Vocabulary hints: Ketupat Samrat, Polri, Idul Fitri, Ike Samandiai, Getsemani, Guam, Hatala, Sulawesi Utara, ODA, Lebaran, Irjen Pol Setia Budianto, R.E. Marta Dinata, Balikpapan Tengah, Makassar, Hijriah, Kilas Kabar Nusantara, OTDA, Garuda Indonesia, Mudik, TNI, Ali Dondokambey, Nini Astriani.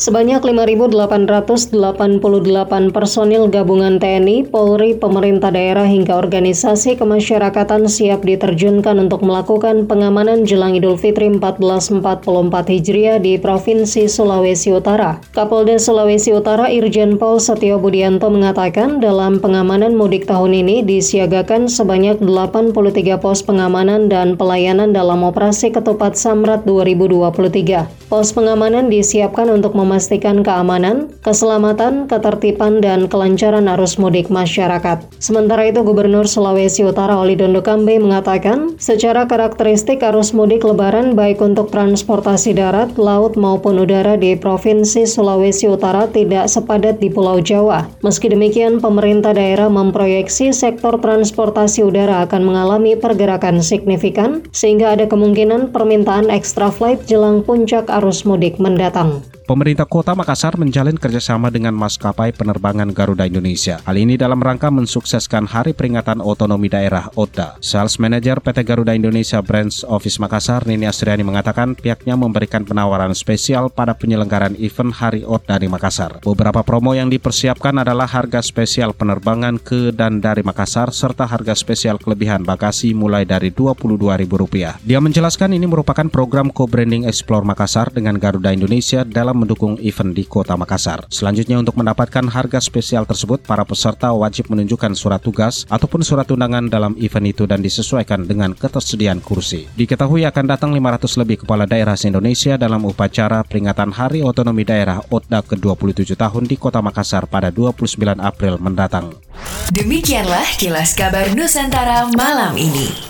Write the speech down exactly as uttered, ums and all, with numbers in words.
Sebanyak lima ribu delapan ratus delapan puluh delapan personil gabungan T N I, Polri, pemerintah daerah hingga organisasi kemasyarakatan siap diterjunkan untuk melakukan pengamanan jelang Idul Fitri seribu empat ratus empat puluh empat Hijriah di Provinsi Sulawesi Utara. Kapolda Sulawesi Utara Irjen Pol Setia Budianto mengatakan dalam pengamanan mudik tahun ini disiagakan sebanyak delapan puluh tiga pos pengamanan dan pelayanan dalam operasi Ketupat Samrat dua ribu dua puluh tiga. Pos pengamanan disiapkan untuk mem- memastikan keamanan, keselamatan, ketertiban, dan kelancaran arus mudik masyarakat. Sementara itu, Gubernur Sulawesi Utara Ali Dondokambey mengatakan, secara karakteristik arus mudik lebaran baik untuk transportasi darat, laut, maupun udara di Provinsi Sulawesi Utara tidak sepadat di Pulau Jawa. Meski demikian, pemerintah daerah memproyeksi sektor transportasi udara akan mengalami pergerakan signifikan, sehingga ada kemungkinan permintaan extra flight jelang puncak arus mudik mendatang. Pemerintah Kota Makassar menjalin kerjasama dengan maskapai penerbangan Garuda Indonesia. Hal ini dalam rangka mensukseskan Hari Peringatan Otonomi Daerah (O D A). Sales Manager P T Garuda Indonesia Branch Office Makassar, Nini Astriani mengatakan pihaknya memberikan penawaran spesial pada penyelenggaraan event Hari O D A di Makassar. Beberapa promo yang dipersiapkan adalah harga spesial penerbangan ke dan dari Makassar serta harga spesial kelebihan bagasi mulai dari dua puluh dua ribu rupiah. Dia menjelaskan ini merupakan program co-branding Explore Makassar dengan Garuda Indonesia dalam mendukung event di Kota Makassar. Selanjutnya untuk mendapatkan harga spesial tersebut, para peserta wajib menunjukkan surat tugas ataupun surat undangan dalam event itu dan disesuaikan dengan ketersediaan kursi. Diketahui akan datang lima ratus lebih kepala daerah se-Indonesia dalam upacara peringatan Hari Otonomi Daerah O D A ke dua puluh tujuh tahun di Kota Makassar pada dua puluh sembilan April mendatang. Demikianlah Kilas Kabar Nusantara malam ini.